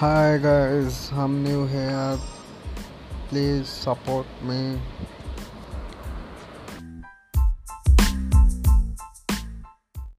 Hi guys, हम new है, आप प्लीज़ सपोर्ट मी।